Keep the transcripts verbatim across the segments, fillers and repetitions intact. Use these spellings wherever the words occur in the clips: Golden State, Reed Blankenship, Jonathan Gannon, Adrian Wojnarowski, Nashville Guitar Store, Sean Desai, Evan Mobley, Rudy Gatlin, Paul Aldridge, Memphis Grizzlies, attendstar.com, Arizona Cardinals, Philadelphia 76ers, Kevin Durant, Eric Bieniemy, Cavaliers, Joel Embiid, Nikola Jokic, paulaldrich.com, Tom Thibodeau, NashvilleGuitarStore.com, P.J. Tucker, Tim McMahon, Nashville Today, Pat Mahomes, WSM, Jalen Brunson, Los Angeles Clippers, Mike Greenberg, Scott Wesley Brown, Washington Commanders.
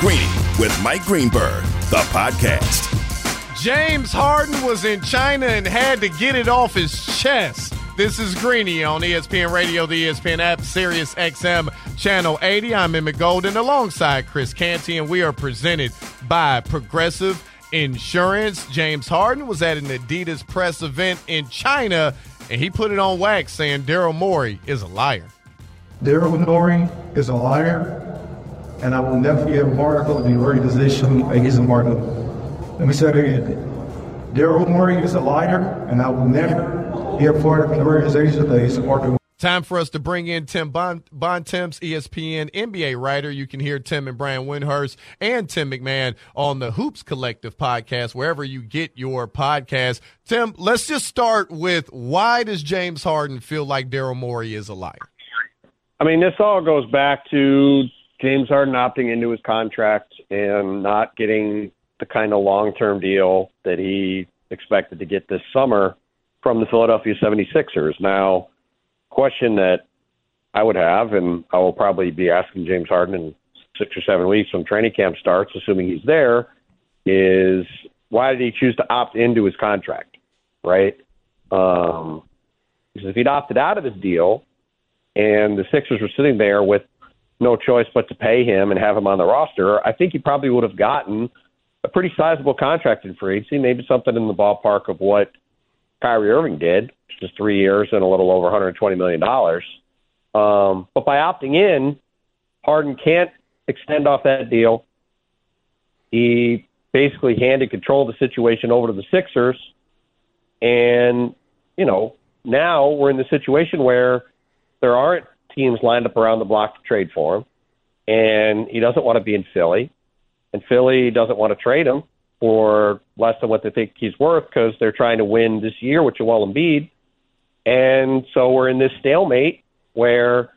Greeny with Mike Greenberg, the podcast. James Harden was in China and had to get it off his chest. This is Greeny on E S P N Radio, the E S P N app, SiriusXM Channel eighty. I'm Emmett Golden alongside Chris Canty, and we are presented by Progressive Insurance. James Harden was at an Adidas press event in China, and he put it on wax saying Daryl Morey is a liar. Daryl Morey is a liar, and I will never be a part of the organization that he's a part of. Let me say it again. Daryl Morey is a liar, and I will never be a part of the organization that he's a part of. Time for us to bring in Tim bon- Bontemps, E S P N N B A writer. You can hear Tim and Brian Windhorst and Tim McMahon on the Hoops Collective podcast, wherever you get your podcast. Tim, let's just start with, why does James Harden feel like Daryl Morey is a liar? I mean, this all goes back to James Harden opting into his contract and not getting the kind of long-term deal that he expected to get this summer from the Philadelphia seventy-sixers. Now, question that I would have, and I will probably be asking James Harden in six or seven weeks when training camp starts, assuming he's there, is why did he choose to opt into his contract, right? Um, because if he'd opted out of his deal and the Sixers were sitting there with no choice but to pay him and have him on the roster, I think he probably would have gotten a pretty sizable contract in free agency, maybe something in the ballpark of what Kyrie Irving did, which is three years and a little over one hundred twenty million dollars. Um, but by opting in, Harden can't extend off that deal. He basically handed control of the situation over to the Sixers. And, you know, now we're in the situation where there aren't teams lined up around the block to trade for him, and he doesn't want to be in Philly, and Philly doesn't want to trade him for less than what they think he's worth because they're trying to win this year with Joel Embiid. And so we're in this stalemate where,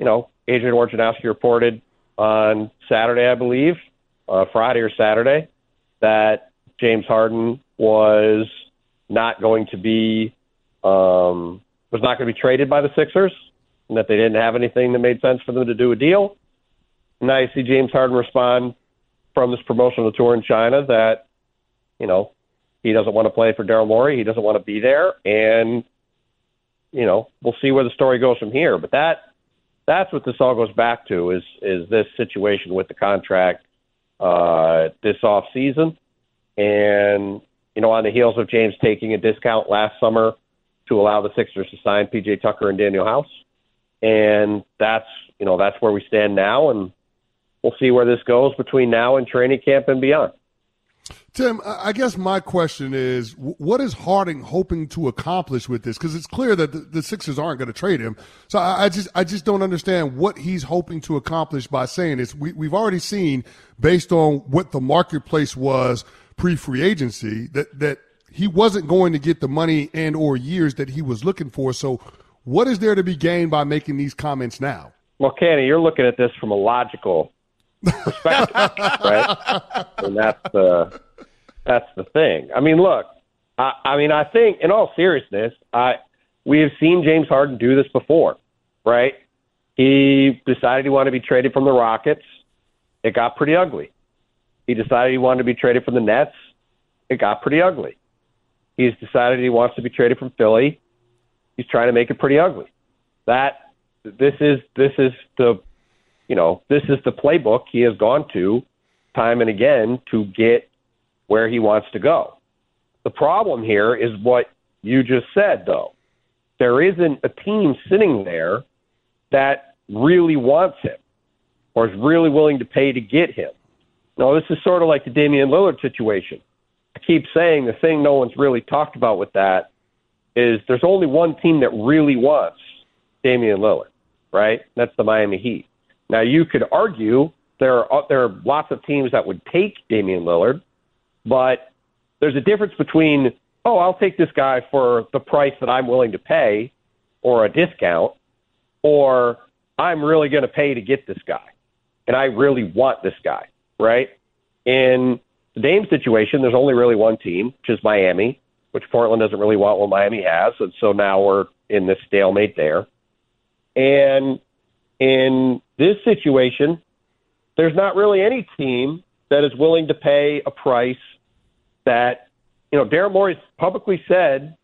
you know, Adrian Wojnarowski reported on Saturday, I believe, uh, Friday or Saturday, that James Harden was not going to be um, was not going to be traded by the Sixers, and that they didn't have anything that made sense for them to do a deal. And now you see James Harden respond from this promotional tour in China that, you know, he doesn't want to play for Daryl Morey. He doesn't want to be there. And, you know, we'll see where the story goes from here. But that that's what this all goes back to, is is this situation with the contract uh, this off season. And, you know, on the heels of James taking a discount last summer to allow the Sixers to sign P J. Tucker and Daniel House. And that's, you know, that's where we stand now, and we'll see where this goes between now and training camp and beyond. Tim, I guess my question is, what is Harding hoping to accomplish with this? Because it's clear that the, the Sixers aren't going to trade him. So I, I just I just don't understand what he's hoping to accomplish by saying this. We, we've already seen, based on what the marketplace was pre-free agency, that, that he wasn't going to get the money and or years that he was looking for. So what is there to be gained by making these comments now? Well, Canty, you're looking at this from a logical perspective, right? And that's the, that's the thing. I mean, look, I, I mean, I think in all seriousness, I we have seen James Harden do this before, right? He decided he wanted to be traded from the Rockets. It got pretty ugly. He decided he wanted to be traded from the Nets. It got pretty ugly. He's decided he wants to be traded from Philly. He's trying to make it pretty ugly. That this is this is the you know this is the playbook he has gone to time and again to get where he wants to go. The problem here is what you just said, though. There isn't a team sitting there that really wants him or is really willing to pay to get him. Now, this is sort of like the Damian Lillard situation. I keep saying the thing no one's really talked about with that is there's only one team that really wants Damian Lillard, right? That's the Miami Heat. Now, you could argue there are there are lots of teams that would take Damian Lillard, but there's a difference between, oh, I'll take this guy for the price that I'm willing to pay or a discount, or I'm really going to pay to get this guy, and I really want this guy, right? In the Dame situation, there's only really one team, which is Miami, which Portland doesn't really want what Miami has, and so now we're in this stalemate there. And in this situation, there's not really any team that is willing to pay a price that, you know, Daryl Morey's publicly said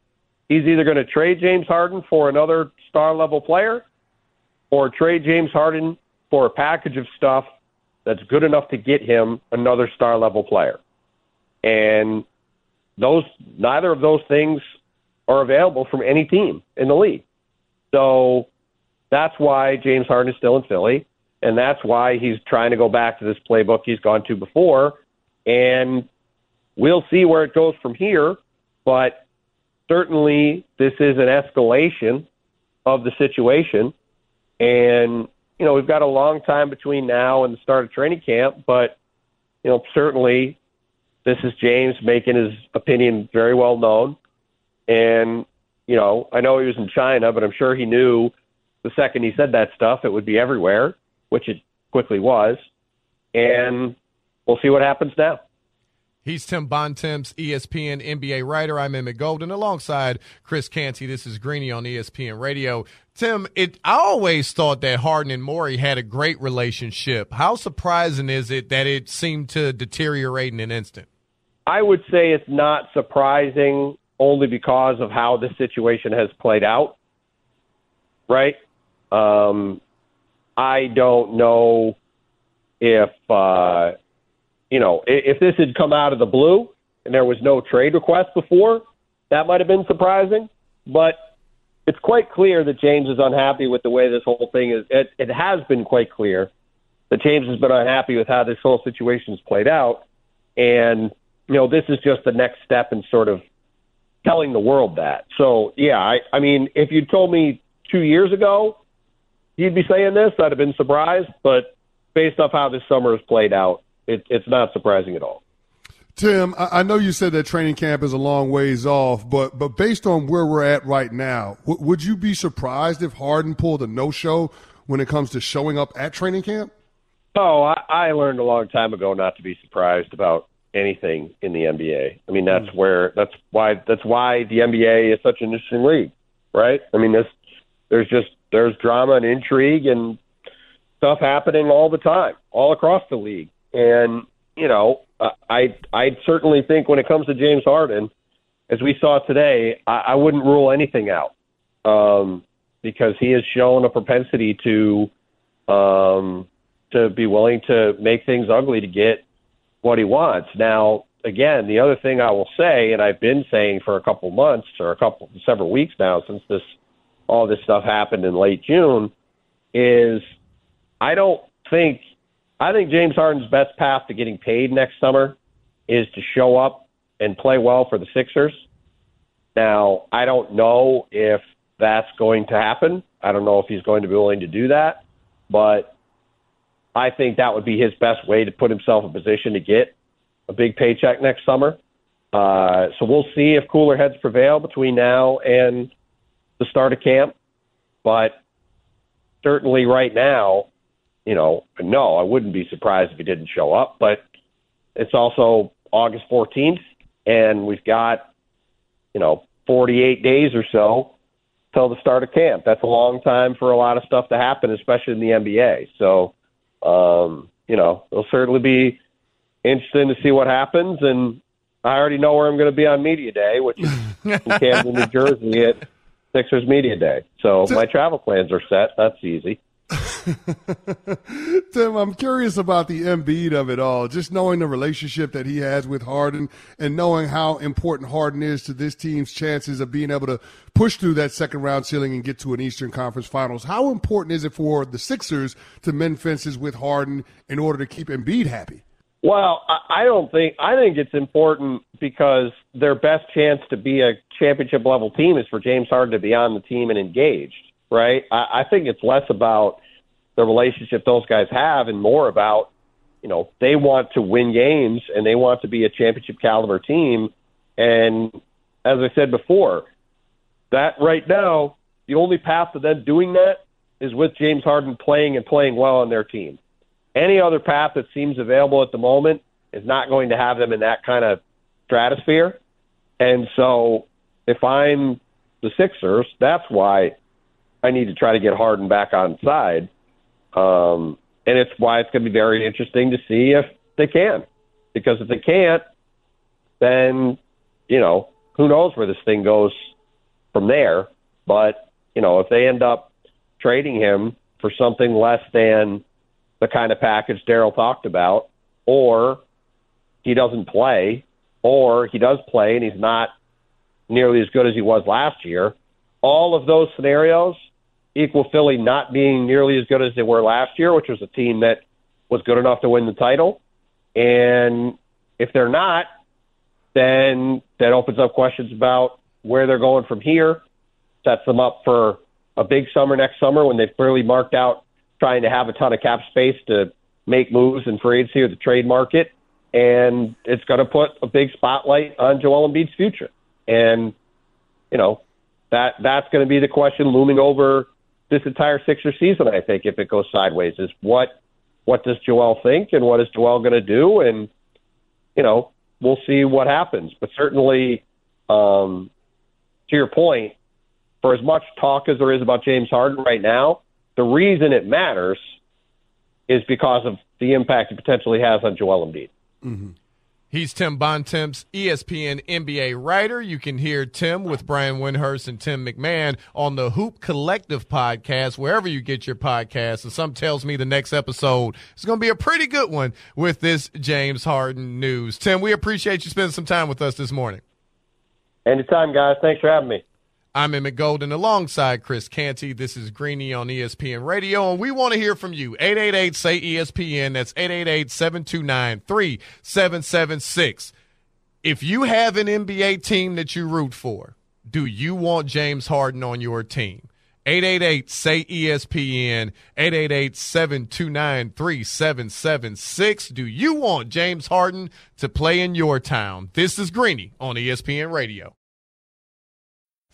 he's either going to trade James Harden for another star-level player or trade James Harden for a package of stuff that's good enough to get him another star-level player. And those neither of those things are available from any team in the league. So that's why James Harden is still in Philly, and that's why he's trying to go back to this playbook he's gone to before. And we'll see where it goes from here, but certainly this is an escalation of the situation. And, you know, we've got a long time between now and the start of training camp, but, you know, certainly this is James making his opinion very well known. And, you know, I know he was in China, but I'm sure he knew the second he said that stuff, it would be everywhere, which it quickly was. And we'll see what happens now. He's Tim Bontemps, E S P N N B A writer. I'm Emmett Golden alongside Chris Canty. This is Greeny on E S P N Radio. Tim, it, I always thought that Harden and Morey had a great relationship. How surprising is it that it seemed to deteriorate in an instant? I would say it's not surprising only because of how this situation has played out, right? Um, I don't know if... Uh, You know, if this had come out of the blue and there was no trade request before, that might have been surprising. But it's quite clear that James is unhappy with the way this whole thing is. It, it has been quite clear that James has been unhappy with how this whole situation has played out. And, you know, this is just the next step in sort of telling the world that. So, yeah, I, I mean, if you told me two years ago he'd be saying this, I'd have been surprised. But based off how this summer has played out, It, it's not surprising at all. Tim, I know you said that training camp is a long ways off, but but based on where we're at right now, w- would you be surprised if Harden pulled a no-show when it comes to showing up at training camp? Oh, I, I learned a long time ago not to be surprised about anything in the N B A. I mean, that's mm-hmm. where that's why that's why the N B A is such an interesting league, right? I mean, there's there's just there's drama and intrigue and stuff happening all the time, all across the league. And, you know, I I certainly think when it comes to James Harden, as we saw today, I, I wouldn't rule anything out um, because he has shown a propensity to um, to be willing to make things ugly to get what he wants. Now, again, the other thing I will say, and I've been saying for a couple months or a couple several weeks now since this all this stuff happened in late June, is I don't think. I think James Harden's best path to getting paid next summer is to show up and play well for the Sixers. Now, I don't know if that's going to happen. I don't know if he's going to be willing to do that, but I think that would be his best way to put himself in position to get a big paycheck next summer. Uh, so we'll see if cooler heads prevail between now and the start of camp, but certainly right now, you know, no, I wouldn't be surprised if he didn't show up, but it's also August fourteenth, and we've got, you know, forty-eight days or so till the start of camp. That's a long time for a lot of stuff to happen, especially in the N B A. So, um, you know, it'll certainly be interesting to see what happens, and I already know where I'm going to be on Media Day, which is in Camden, New Jersey at Sixers Media Day. So my travel plans are set. That's easy. Tim, I'm curious about the Embiid of it all, just knowing the relationship that he has with Harden and knowing how important Harden is to this team's chances of being able to push through that second round ceiling and get to an Eastern Conference Finals. How important is it for the Sixers to mend fences with Harden in order to keep Embiid happy? Well, I don't think I think it's important because their best chance to be a championship level team is for James Harden to be on the team and engaged, right? I, I think it's less about the relationship those guys have and more about, you know, they want to win games and they want to be a championship caliber team. And as I said before, that right now, the only path to them doing that is with James Harden playing and playing well on their team. Any other path that seems available at the moment is not going to have them in that kind of stratosphere. And so if I'm the Sixers, that's why I need to try to get Harden back on side. Um, and it's why it's going to be very interesting to see if they can. Because if they can't, then, you know, who knows where this thing goes from there. But, you know, if they end up trading him for something less than the kind of package Daryl talked about, or he doesn't play, or he does play and he's not nearly as good as he was last year, all of those scenarios equal Philly not being nearly as good as they were last year, which was a team that was good enough to win the title. And if they're not, then that opens up questions about where they're going from here, sets them up for a big summer next summer when they've clearly marked out trying to have a ton of cap space to make moves in free agency or the trade market. And it's going to put a big spotlight on Joel Embiid's future. And, you know, that that's going to be the question looming over this entire Sixers season, I think, if it goes sideways, is what what does Joel think and what is Joel going to do? And, you know, we'll see what happens. But certainly, um, to your point, for as much talk as there is about James Harden right now, the reason it matters is because of the impact it potentially has on Joel Embiid. Mm-hmm. He's Tim Bontemps, E S P N N B A writer. You can hear Tim with Brian Windhorst and Tim McMahon on the Hoop Collective podcast, wherever you get your podcasts. And some tells me the next episode is going to be a pretty good one with this James Harden news. Tim, we appreciate you spending some time with us this morning. Anytime, guys. Thanks for having me. I'm Emmett Golden alongside Chris Canty. This is Greeny on E S P N Radio, and we want to hear from you. eight eight eight, S A Y, E S P N. That's eight eight eight, seven two nine, three seven seven six. If you have an N B A team that you root for, do you want James Harden on your team? eight eight eight, S A Y, E S P N, eight eight eight, seven two nine, three seven seven six. Do you want James Harden to play in your town? This is Greeny on E S P N Radio.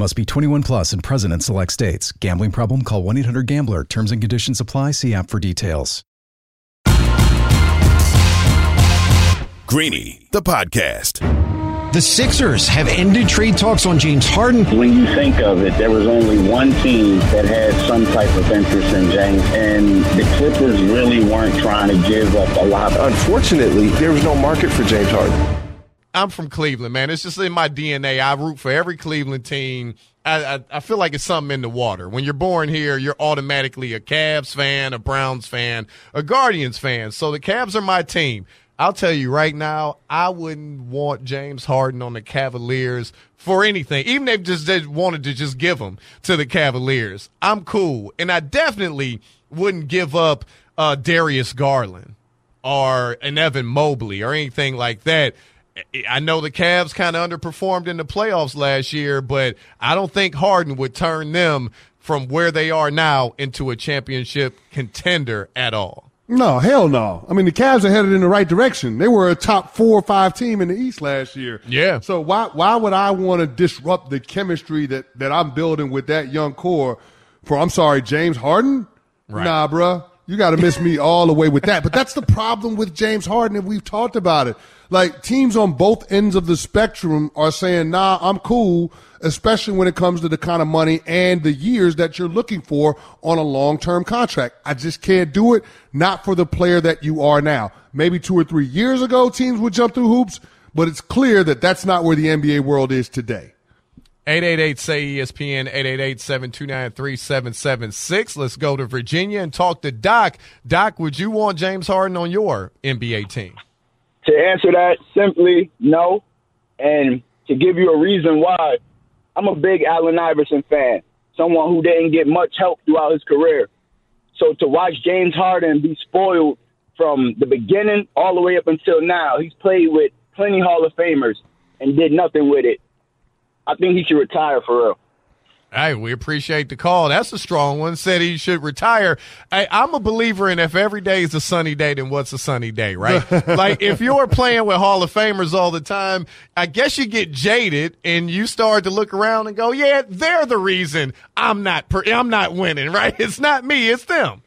Must be twenty-one plus and present in select states. Gambling problem? Call one eight hundred gambler. Terms and conditions apply. See app for details. Greeny, the podcast. The Sixers have ended trade talks on James Harden. When you think of it, there was only one team that had some type of interest in James, and the Clippers really weren't trying to give up a lot. Unfortunately, there was no market for James Harden. I'm from Cleveland, man. It's just in my D N A. I root for every Cleveland team. I, I, I feel like it's something in the water. When you're born here, you're automatically a Cavs fan, a Browns fan, a Guardians fan. So the Cavs are my team. I'll tell you right now, I wouldn't want James Harden on the Cavaliers for anything. Even if just they wanted to just give him to the Cavaliers, I'm cool. And I definitely wouldn't give up uh, Darius Garland or an Evan Mobley or anything like that. I know the Cavs kind of underperformed in the playoffs last year, but I don't think Harden would turn them from where they are now into a championship contender at all. No, hell no. I mean, the Cavs are headed in the right direction. They were a top four or five team in the East last year. Yeah. So why why would I want to disrupt the chemistry that, that I'm building with that young core for, I'm sorry, James Harden? Right. Nah, bruh. You got to miss me all the way with that. But that's the problem with James Harden, and we've talked about it. Like, teams on both ends of the spectrum are saying, nah, I'm cool, especially when it comes to the kind of money and the years that you're looking for on a long-term contract. I just can't do it, not for the player that you are now. Maybe two or three years ago, teams would jump through hoops, but it's clear that that's not where the N B A world is today. eight eight eight say E S P N, eight eight eight, seven two nine, three seven seven six. Let's go to Virginia and talk to Doc. Doc, would you want James Harden on your N B A team? To answer that, simply no. And to give you a reason why, I'm a big Allen Iverson fan, someone who didn't get much help throughout his career. So to watch James Harden be spoiled from the beginning all the way up until now, he's played with plenty Hall of Famers and did nothing with it. I think he should retire for real. Hey, we appreciate the call. That's a strong one. Said he should retire. Hey, I'm a believer in if every day is a sunny day, then what's a sunny day, right? Like, if you're playing with Hall of Famers all the time, I guess you get jaded and you start to look around and go, yeah, they're the reason I'm not per- I'm not winning, right? It's not me, it's them.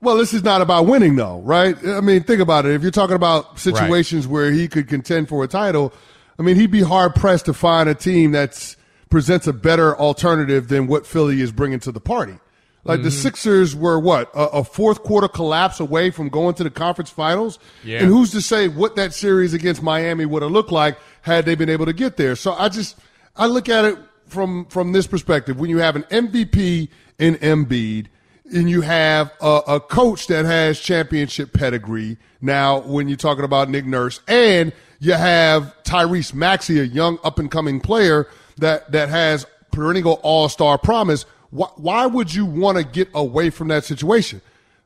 Well, this is not about winning, though, right? I mean, think about it. If you're talking about situations right. where he could contend for a title – I mean, he'd be hard-pressed to find a team that presents a better alternative than what Philly is bringing to the party. Like, mm-hmm. the Sixers were, what, a, a fourth-quarter collapse away from going to the conference finals? Yeah. And who's to say what that series against Miami would have looked like had they been able to get there? So I just – I look at it from, from this perspective. When you have an M V P in Embiid and you have a, a coach that has championship pedigree now when you're talking about Nick Nurse, and – you have Tyrese Maxey, a young up-and-coming player that, that has perennial all-star promise. Why, why would you want to get away from that situation?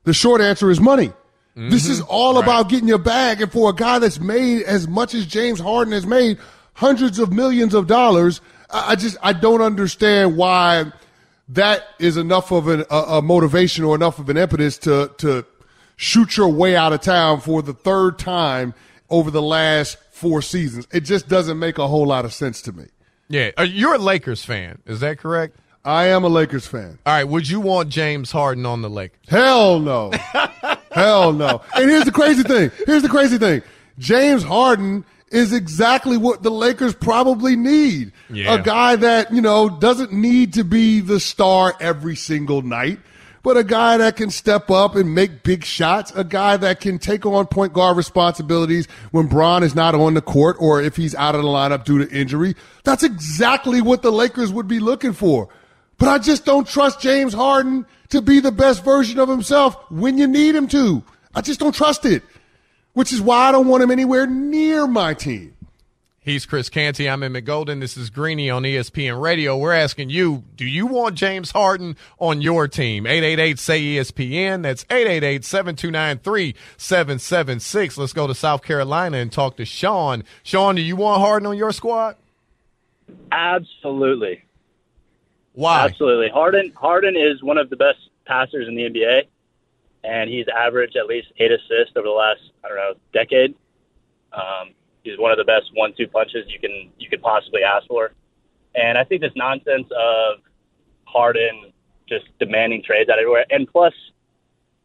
The short answer is money. Mm-hmm. This is all right. about getting your bag. And for a guy that's made as much as James Harden has made, hundreds of millions of dollars, I, I just I don't understand why that is enough of an, a, a motivation or enough of an impetus to to shoot your way out of town for the third time over the last four seasons. It just doesn't make a whole lot of sense to me. Yeah. You're a Lakers fan. Is that correct? I am a Lakers fan. All right. Would you want James Harden on the Lakers? Hell no. Hell no. And here's the crazy thing. Here's the crazy thing. James Harden is exactly what the Lakers probably need. Yeah. A guy that, you know, doesn't need to be the star every single night, but a guy that can step up and make big shots, a guy that can take on point guard responsibilities when Bron is not on the court or if he's out of the lineup due to injury. That's exactly what the Lakers would be looking for. But I just don't trust James Harden to be the best version of himself when you need him to. I just don't trust it, which is why I don't want him anywhere near my team. He's Chris Canty. I'm Emmett Golden. This is Greeny on E S P N Radio. We're asking you, do you want James Harden on your team? eight eight eight say E S P N. That's eight eight eight, seven two nine, three seven seven six. Let's go to South Carolina and talk to Sean. Sean, do you want Harden on your squad? Absolutely. Why? Absolutely. Harden, Harden is one of the best passers in the N B A, and he's averaged at least eight assists over the last, I don't know, decade. Um He's one of the best one two punches you can you could possibly ask for. And I think this nonsense of Harden just demanding trades out everywhere. And plus,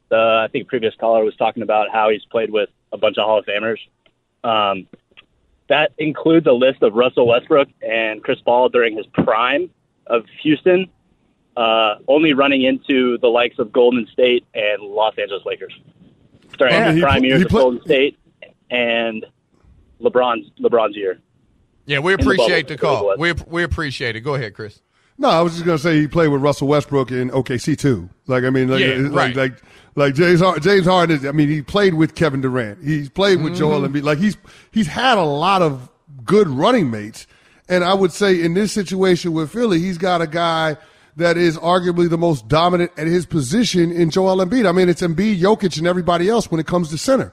the I think previous caller was talking about how he's played with a bunch of Hall of Famers. Um, that includes a list of Russell Westbrook and Chris Paul during his prime of Houston, uh, only running into the likes of Golden State and Los Angeles Lakers. During yeah, his prime put, years of put, Golden State and LeBron's LeBron's year. Yeah, we appreciate the, the call. We we appreciate it. Go ahead, Chris. No, I was just gonna say he played with Russell Westbrook in O K C too. Like I mean, like yeah, like, right. like, like like James James Harden. Is, I mean, he played with Kevin Durant. He's played with mm-hmm. Joel Embiid. Like he's he's had a lot of good running mates. And I would say in this situation with Philly, he's got a guy that is arguably the most dominant at his position in Joel Embiid. I mean, it's Embiid, Jokic, and everybody else when it comes to center.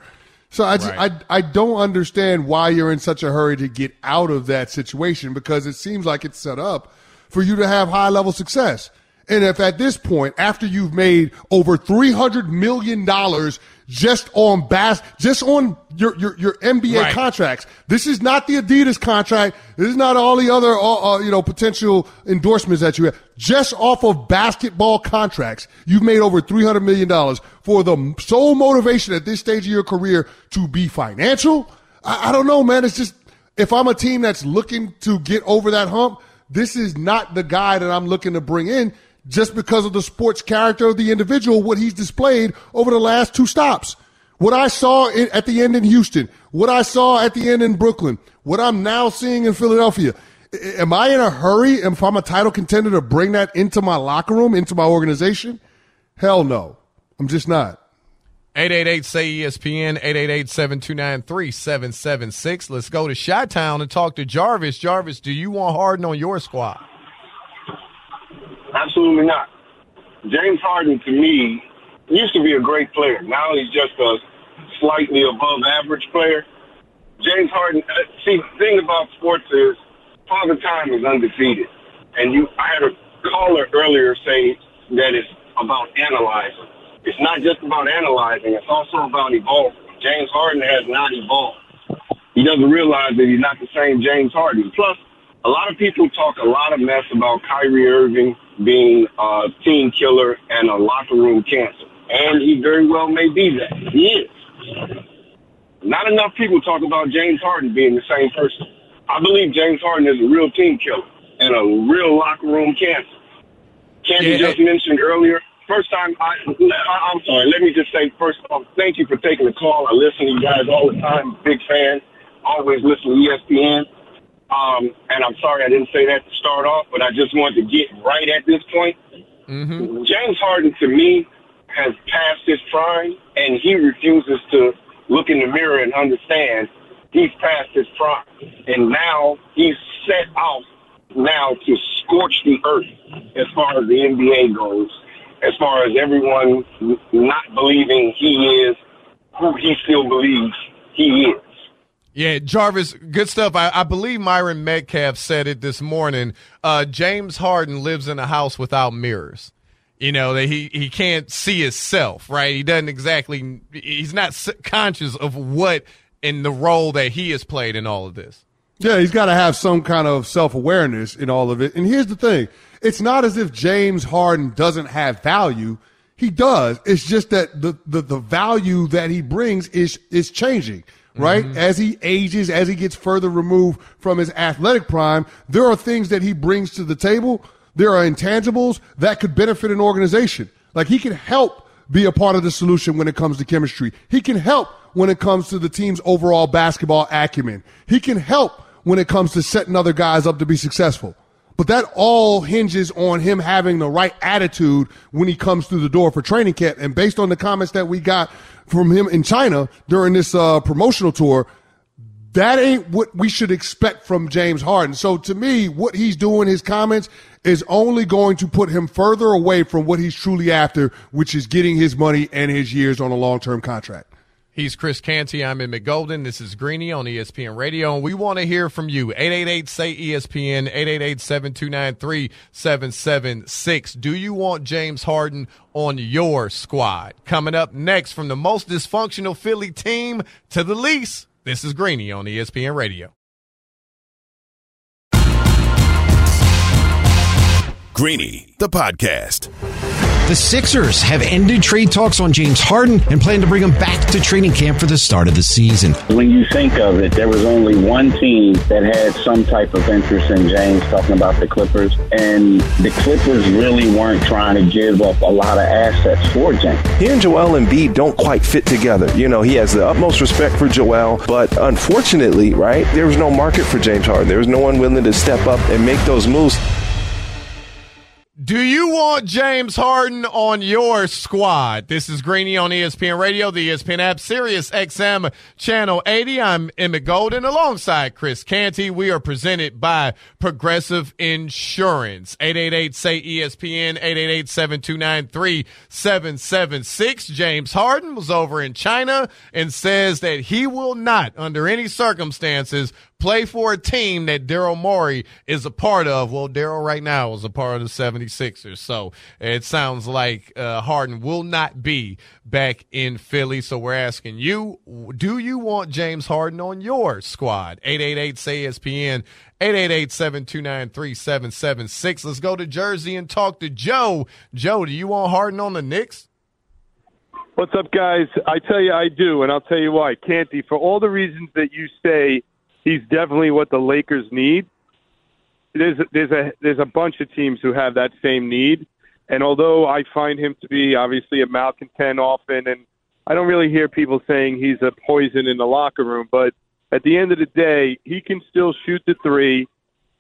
So I, just, right. I I don't understand why you're in such a hurry to get out of that situation because it seems like it's set up for you to have high-level success. And if at this point, after you've made over three hundred million dollars just on bas- just on your your, your N B A right. contracts, this is not the Adidas contract. This is not all the other uh, you know potential endorsements that you have. Just off of basketball contracts, you've made over three hundred million dollars for the sole motivation at this stage of your career to be financial. I, I don't know, man. It's just, if I'm a team that's looking to get over that hump, this is not the guy that I'm looking to bring in just because of the sports character of the individual, what he's displayed over the last two stops. What I saw at the end in Houston, what I saw at the end in Brooklyn, what I'm now seeing in Philadelphia. Am I in a hurry if I'm a title contender to bring that into my locker room, into my organization? Hell no. I'm just not. eight eight eight say E S P N, eight eight eight seven two nine three seven seven six. Let's go to Chi-Town and talk to Jarvis. Jarvis, do you want Harden on your squad? Absolutely not. James Harden, to me, used to be a great player. Now he's just a slightly above average player. James Harden, see, the thing about sports is Father Time is undefeated. And you, I had a caller earlier say that it's about analyzing. It's not just about analyzing. It's also about evolving. James Harden has not evolved. He doesn't realize that he's not the same James Harden. Plus, a lot of people talk a lot of mess about Kyrie Irving being a team killer and a locker room cancer. And he very well may be that. He is. Not enough people talk about James Harden being the same person. I believe James Harden is a real team killer and a real locker room cancer. Candy yeah. just mentioned earlier. First time, I, I'm sorry, let me just say, first off, thank you for taking the call. I listen to you guys all the time. Big fan. Always listen to E S P N. Um, and I'm sorry I didn't say that to start off, but I just wanted to get right at this point. Mm-hmm. James Harden, to me, has passed his prime, and he refuses to look in the mirror and understand he's past his prime. And now he's set out now to scorch the earth as far as the N B A goes. As far as everyone not believing he is who he still believes he is. Yeah, Jarvis, good stuff. I, I believe Myron Metcalf said it this morning. Uh, James Harden lives in a house without mirrors. You know, that he, he can't see himself, right? He doesn't exactly – he's not conscious of what and the role that he has played in all of this. Yeah, he's got to have some kind of self-awareness in all of it. And here's the thing. It's not as if James Harden doesn't have value. He does. It's just that the the, the value that he brings is is changing, right? Mm-hmm. As he ages, as he gets further removed from his athletic prime, there are things that he brings to the table. There are intangibles that could benefit an organization. Like he can help be a part of the solution when it comes to chemistry. He can help when it comes to the team's overall basketball acumen. He can help when it comes to setting other guys up to be successful. But that all hinges on him having the right attitude when he comes through the door for training camp. And based on the comments that we got from him in China during this uh, promotional tour, that ain't what we should expect from James Harden. So to me, what he's doing, his comments, is only going to put him further away from what he's truly after, which is getting his money and his years on a long-term contract. He's Chris Canty. I'm Emmett Golden. This is Greeny on E S P N Radio, and we want to hear from you. eight eight eight say E S P N, eight eight eight seven two nine three seven seven six. Do you want James Harden on your squad? Coming up next, from the most dysfunctional Philly team to the least, this is Greeny on E S P N Radio. Greeny, the podcast. The Sixers have ended trade talks on James Harden and plan to bring him back to training camp for the start of the season. When you think of it, there was only one team that had some type of interest in James, talking about the Clippers, and the Clippers really weren't trying to give up a lot of assets for James. He and Joel Embiid don't quite fit together. You know, he has the utmost respect for Joel, but unfortunately, right, there was no market for James Harden. There was no one willing to step up and make those moves. Do you want James Harden on your squad? This is Greeny on E S P N Radio, the E S P N app, SiriusXM Channel eighty. I'm Emmett Golden alongside Chris Canty. We are presented by Progressive Insurance. eight eight eight say E S P N, eight eight eight seven two nine three seven seven six. James Harden was over in China and says that he will not, under any circumstances, play for a team that Daryl Morey is a part of. Well, Daryl right now is a part of the seventy-sixers, so it sounds like uh, Harden will not be back in Philly. So we're asking you, do you want James Harden on your squad? eight eight eight say E S P N, eight eight eight seven two nine three seven seven six. Let's go to Jersey and talk to Joe. Joe, do you want Harden on the Knicks? What's up, guys? I tell you I do, and I'll tell you why. Canty, for all the reasons that you say, he's definitely what the Lakers need. There's a, there's a there's a bunch of teams who have that same need, and although I find him to be obviously a malcontent often, and I don't really hear people saying he's a poison in the locker room, but at the end of the day, he can still shoot the three.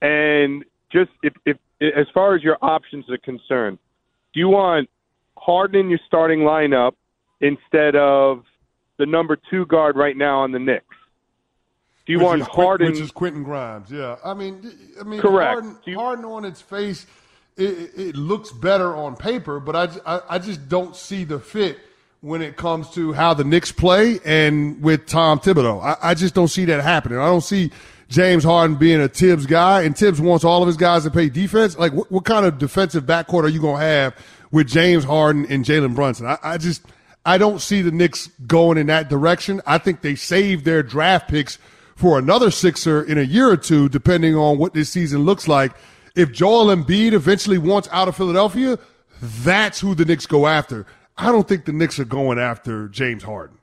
And just if, if as far as your options are concerned, do you want Harden in your starting lineup instead of the number two guard right now on the Knicks? Do you which want is, Harden? Which is Quentin Grimes, yeah. I mean, I mean, correct. Harden, you, Harden on its face, it, it looks better on paper, but I, I, I just don't see the fit when it comes to how the Knicks play and with Tom Thibodeau. I, I just don't see that happening. I don't see James Harden being a Tibbs guy, and Tibbs wants all of his guys to play defense. Like, what, what kind of defensive backcourt are you going to have with James Harden and Jalen Brunson? I, I just I don't see the Knicks going in that direction. I think they saved their draft picks for another Sixer in a year or two, depending on what this season looks like. If Joel Embiid eventually wants out of Philadelphia, that's who the Knicks go after. I don't think the Knicks are going after James Harden.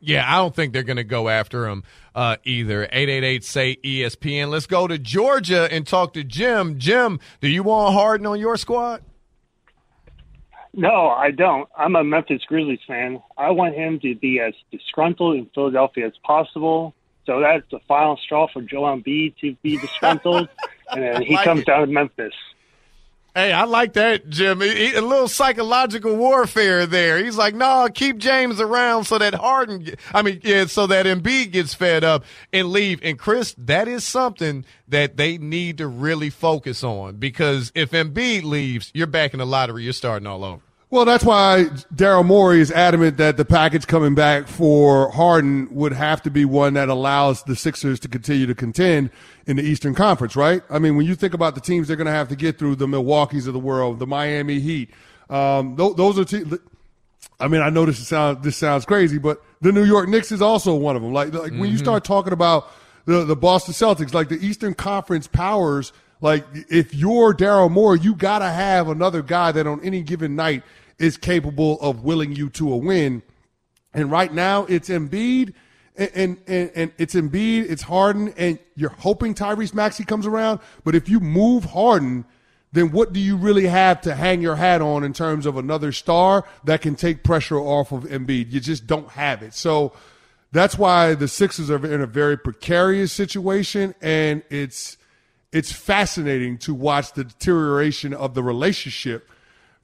Yeah, I don't think they're going to go after him uh, either. eight eight eight, say E S P N. Let's go to Georgia and talk to Jim. Jim, do you want Harden on your squad? No, I don't. I'm a Memphis Grizzlies fan. I want him to be as disgruntled in Philadelphia as possible. So that's the final straw for Joel Embiid to be disgruntled. And then he like comes it. down to Memphis. Hey, I like that, Jim. He, a little psychological warfare there. He's like, no, keep James around so that Harden, I mean, yeah, so that Embiid gets fed up and leave. And, Chris, that is something that they need to really focus on, because if Embiid leaves, you're back in the lottery. You're starting all over. Well, that's why Daryl Morey is adamant that the package coming back for Harden would have to be one that allows the Sixers to continue to contend in the Eastern Conference, right? I mean, when you think about the teams they're going to have to get through, the Milwaukees of the world, the Miami Heat, um, th- those are teams. I mean, I know this sounds this sounds crazy, but the New York Knicks is also one of them. Like, like mm-hmm. when you start talking about the the Boston Celtics, like the Eastern Conference powers. Like, if you're Daryl Morey, you got to have another guy that on any given night is capable of willing you to a win. And right now it's Embiid, and, and, and, and it's Embiid, it's Harden, and you're hoping Tyrese Maxey comes around. But if you move Harden, then what do you really have to hang your hat on in terms of another star that can take pressure off of Embiid? You just don't have it. So that's why the Sixers are in a very precarious situation, and it's It's fascinating to watch the deterioration of the relationship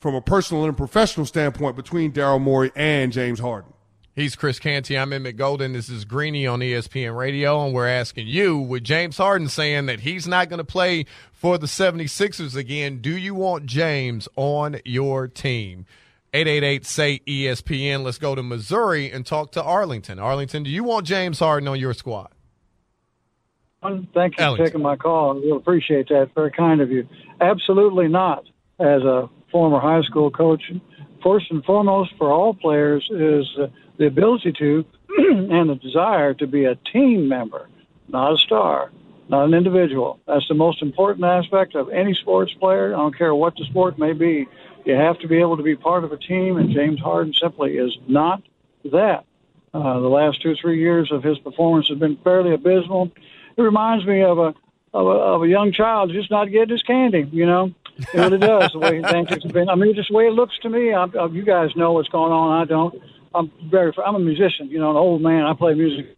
from a personal and professional standpoint between Daryl Morey and James Harden. He's Chris Canty. I'm Emmett Golden. This is Greeny on E S P N Radio, and we're asking you, with James Harden saying that he's not going to play for the seventy-sixers again, do you want James on your team? eight eight eight, say E S P N. Let's go to Missouri and talk to Arlington. Arlington, do you want James Harden on your squad? Thank you Alex. for taking my call. I really appreciate that. Very kind of you. Absolutely not. As a former high school coach, first and foremost for all players is the ability to and the desire to be a team member, not a star, not an individual. That's the most important aspect of any sports player. I don't care what the sport may be. You have to be able to be part of a team, and James Harden simply is not that. Uh, the last two, three years of his performance has been fairly abysmal. It reminds me of a, of a of a young child just not getting his candy, you know. It really does, the way things have been. I mean, just the way it looks to me. I, I, you guys know what's going on. I don't. I'm very. I'm a musician, you know, an old man. I play music,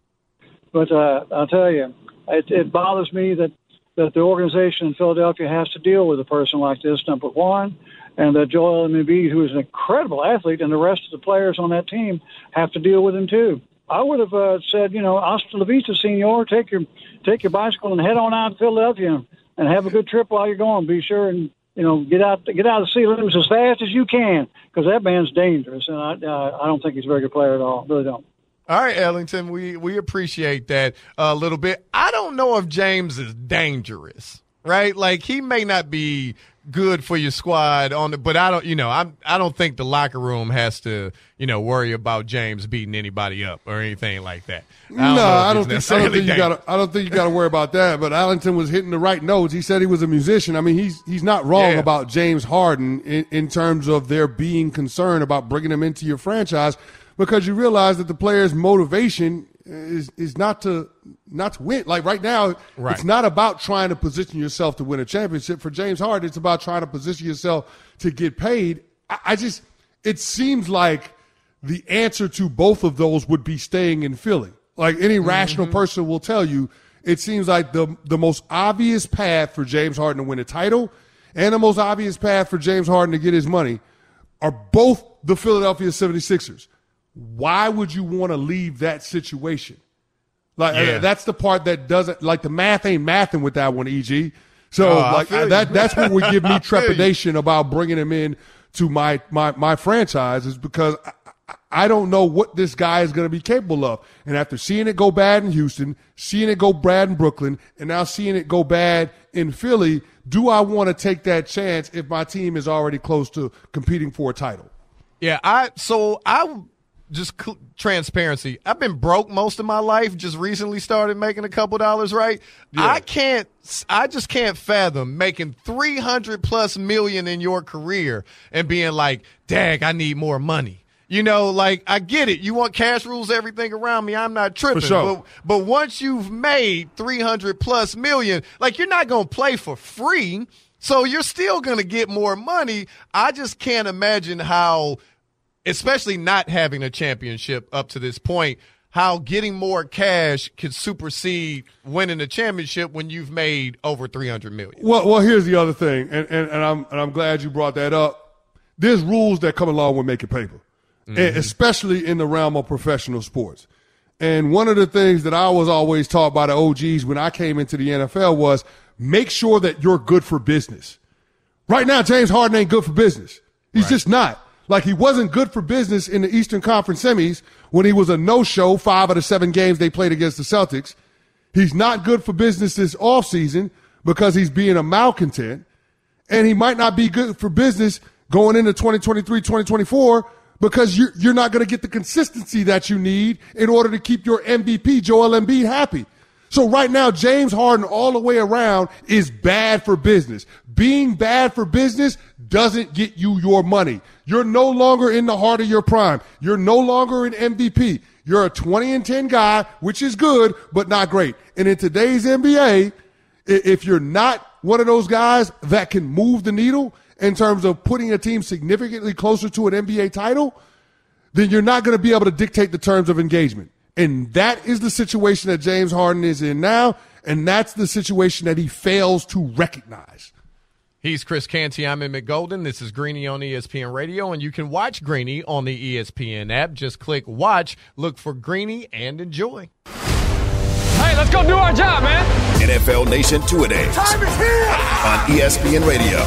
but uh, I'll tell you, it, it bothers me that, that the organization in Philadelphia has to deal with a person like this. Number one, and that Joel Embiid, who is an incredible athlete, and the rest of the players on that team have to deal with him too. I would have uh, said, you know, hasta la vista, senor. Take your take your bicycle and head on out to Philadelphia and have a good trip while you're going. Be sure and, you know, get out get out of the sea limits as fast as you can, because that man's dangerous, and I uh, I don't think he's a very good player at all. I really don't. All right, Ellington, we, we appreciate that a little bit. I don't know if James is dangerous, right? Like, he may not be good for your squad on the, but I don't, you know, I'm, I don't think the locker room has to, you know, worry about James beating anybody up or anything like that. I don't no, I don't, think, I don't think you got I don't think you got to worry about that. But Allington was hitting the right notes. He said he was a musician. I mean, he's he's not wrong yeah. about James Harden in, in terms of there being concern about bringing him into your franchise. because you realize that the player's motivation is is not to not to win. Like right now, right. It's not about trying to position yourself to win a championship. For James Harden, it's about trying to position yourself to get paid. I, I just it seems like the answer to both of those would be staying in Philly. Like any mm-hmm. rational person will tell you, it seems like the the most obvious path for James Harden to win a title and the most obvious path for James Harden to get his money are both the Philadelphia seventy-sixers. Why would you want to leave that situation? Like yeah. that's the part that doesn't, like the math ain't mathing with that one, E G. So oh, like I I, that that's what would give me trepidation about bringing him in to my my my franchise, is because I, I don't know what this guy is going to be capable of. And after seeing it go bad in Houston, seeing it go bad in Brooklyn, and now seeing it go bad in Philly, do I want to take that chance if my team is already close to competing for a title? Yeah, I so I just cl- transparency. I've been broke most of my life, just recently started making a couple dollars, right? Yeah. I can't I just can't fathom making three hundred plus million in your career and being like, "Dag, I need more money." You know, like, I get it. You want cash rules everything around me. I'm not tripping. For sure. But, but once you've made three hundred plus million, like, you're not going to play for free. So you're still going to get more money. I just can't imagine how, especially not having a championship up to this point, how getting more cash could supersede winning a championship when you've made over three hundred million. Well, well, here's the other thing. And, and, and I'm, and I'm glad you brought that up. There's rules that come along with making paper. Mm-hmm. Especially in the realm of professional sports. And one of the things that I was always taught by the O Gs when I came into the N F L was make sure that you're good for business. Right now, James Harden ain't good for business. He's right. just not. Like, he wasn't good for business in the Eastern Conference semis when he was a no-show five out of seven games they played against the Celtics. He's not good for business this offseason because he's being a malcontent. And he might not be good for business going into twenty twenty-three, twenty twenty-four because you're, you're not going to get the consistency that you need in order to keep your M V P, Joel Embiid, happy. So right now, James Harden all the way around is bad for business. Being bad for business doesn't get you your money. You're no longer in the heart of your prime. You're no longer an M V P. You're a twenty and ten guy, which is good, but not great. And in today's N B A, if you're not one of those guys that can move the needle in terms of putting a team significantly closer to an N B A title, then you're not going to be able to dictate the terms of engagement. And that is the situation that James Harden is in now, and that's the situation that he fails to recognize. He's Chris Canty. I'm Emmett Golden. This is Greeny on E S P N Radio, and you can watch Greeny on the E S P N app. Just click watch, look for Greeny, and enjoy. Hey, let's go do our job, man. N F L Nation two-a-days. Time is here! On E S P N Radio.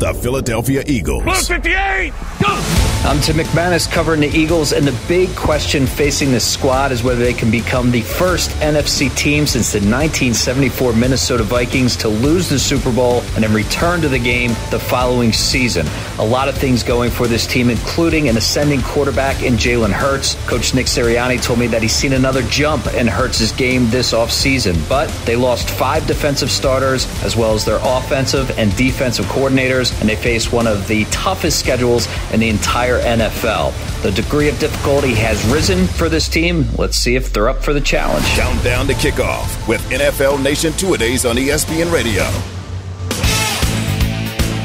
The Philadelphia Eagles. Blue fifty-eight, go! I'm Tim McMahon, covering the Eagles, and the big question facing this squad is whether they can become the first N F C team since the nineteen seventy-four Minnesota Vikings to lose the Super Bowl and then return to the game the following season. A lot of things going for this team, including an ascending quarterback in Jalen Hurts. Coach Nick Sirianni told me that he's seen another jump in Hurts' game this offseason, but they lost five defensive starters as well as their offensive and defensive coordinators, and they face one of the toughest schedules in the entire N F L. The degree of difficulty has risen for this team. Let's see if they're up for the challenge. Countdown to kickoff with N F L Nation two-a-days on E S P N Radio.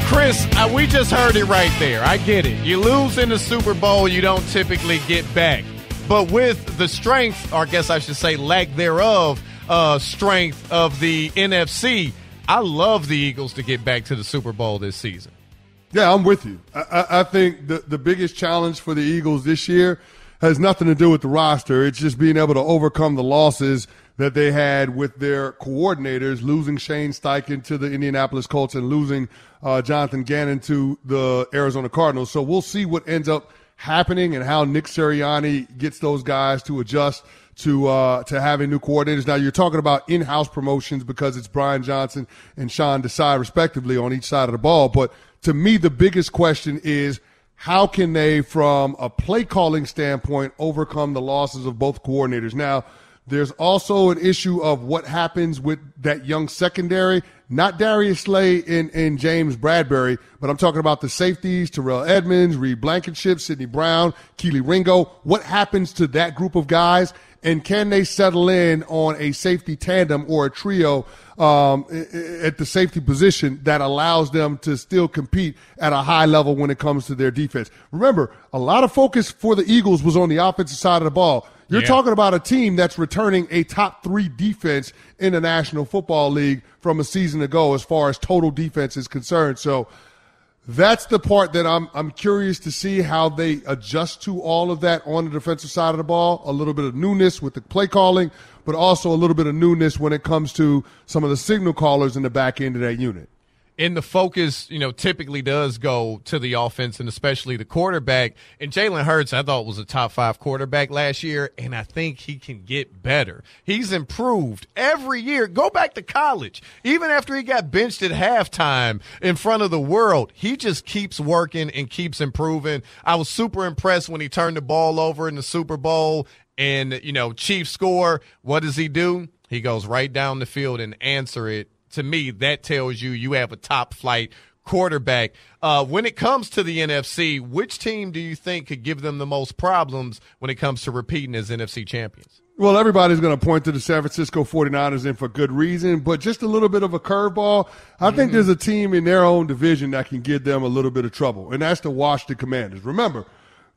Chris, uh, we just heard it right there. I get it. You lose in the Super Bowl, you don't typically get back. But with the strength, or I guess I should say lack thereof, uh, strength of the N F C, I love the Eagles to get back to the Super Bowl this season. Yeah, I'm with you. I, I think the, the biggest challenge for the Eagles this year has nothing to do with the roster. It's just being able to overcome the losses that they had with their coordinators, losing Shane Steichen to the Indianapolis Colts and losing uh, Jonathan Gannon to the Arizona Cardinals. So we'll see what ends up happening and how Nick Sirianni gets those guys to adjust to uh, to having new coordinators. Now, you're talking about in-house promotions because it's Brian Johnson and Sean Desai, respectively, on each side of the ball. But to me, the biggest question is how can they, from a play-calling standpoint, overcome the losses of both coordinators? Now, there's also an issue of what happens with that young secondary Not Darius Slay and, and James Bradbury, but I'm talking about the safeties, Terrell Edmonds, Reed Blankenship, Sidney Brown, Kelee Ringo. What happens to that group of guys, and can they settle in on a safety tandem or a trio um, at the safety position that allows them to still compete at a high level when it comes to their defense? Remember, a lot of focus for the Eagles was on the offensive side of the ball. You're yeah. talking about a team that's returning a top three defense in the National Football League from a season ago as far as total defense is concerned. So that's the part that I'm I'm curious to see how they adjust to all of that on the defensive side of the ball. A little bit of newness with the play calling, but also a little bit of newness when it comes to some of the signal callers in the back end of that unit. And the focus, you know, typically does go to the offense and especially the quarterback. And Jalen Hurts, I thought, was a top five quarterback last year, and I think he can get better. He's improved every year. Go back to college. Even after he got benched at halftime in front of the world, he just keeps working and keeps improving. I was super impressed when he turned the ball over in the Super Bowl and, you know, Chiefs score. What does he do? He goes right down the field and answer it. To me, that tells you you have a top-flight quarterback. Uh, when it comes to the N F C, which team do you think could give them the most problems when it comes to repeating as N F C champions? Well, everybody's going to point to the San Francisco forty-niners, and for good reason, but just a little bit of a curveball. I mm-hmm. think there's a team in their own division that can give them a little bit of trouble, and that's the Washington Commanders. Remember,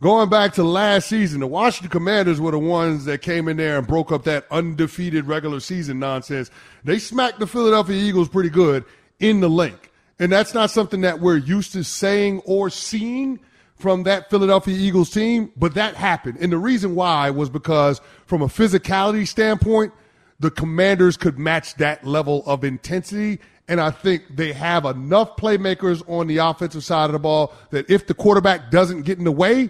going back to last season, the Washington Commanders were the ones that came in there and broke up that undefeated regular season nonsense. They smacked the Philadelphia Eagles pretty good in the lake. And that's not something that we're used to saying or seeing from that Philadelphia Eagles team, but that happened. And the reason why was because from a physicality standpoint, the Commanders could match that level of intensity. And I think they have enough playmakers on the offensive side of the ball that if the quarterback doesn't get in the way,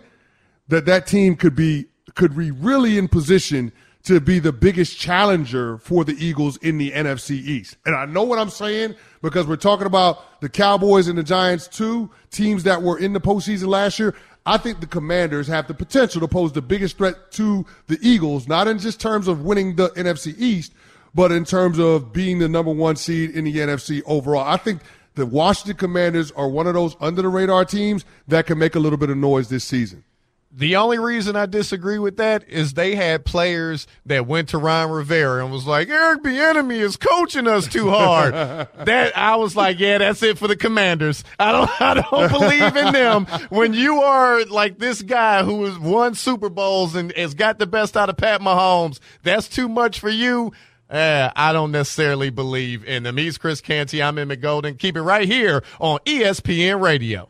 that that team could be could be really in position to be the biggest challenger for the Eagles in the N F C East. And I know what I'm saying because we're talking about the Cowboys and the Giants, two teams that were in the postseason last year. I think the Commanders have the potential to pose the biggest threat to the Eagles, not in just terms of winning the N F C East, but in terms of being the number one seed in the N F C overall. I think the Washington Commanders are one of those under-the-radar teams that can make a little bit of noise this season. The only reason I disagree with that is they had players that went to Ron Rivera and was like, Eric Bieniemy is coaching us too hard. That I was like, yeah, that's it for the Commanders. I don't, I don't believe in them. When you are like this guy who has won Super Bowls and has got the best out of Pat Mahomes, that's too much for you. Uh, I don't necessarily believe in them. He's Chris Canty. I'm Emmett Golden. Keep it right here on E S P N Radio.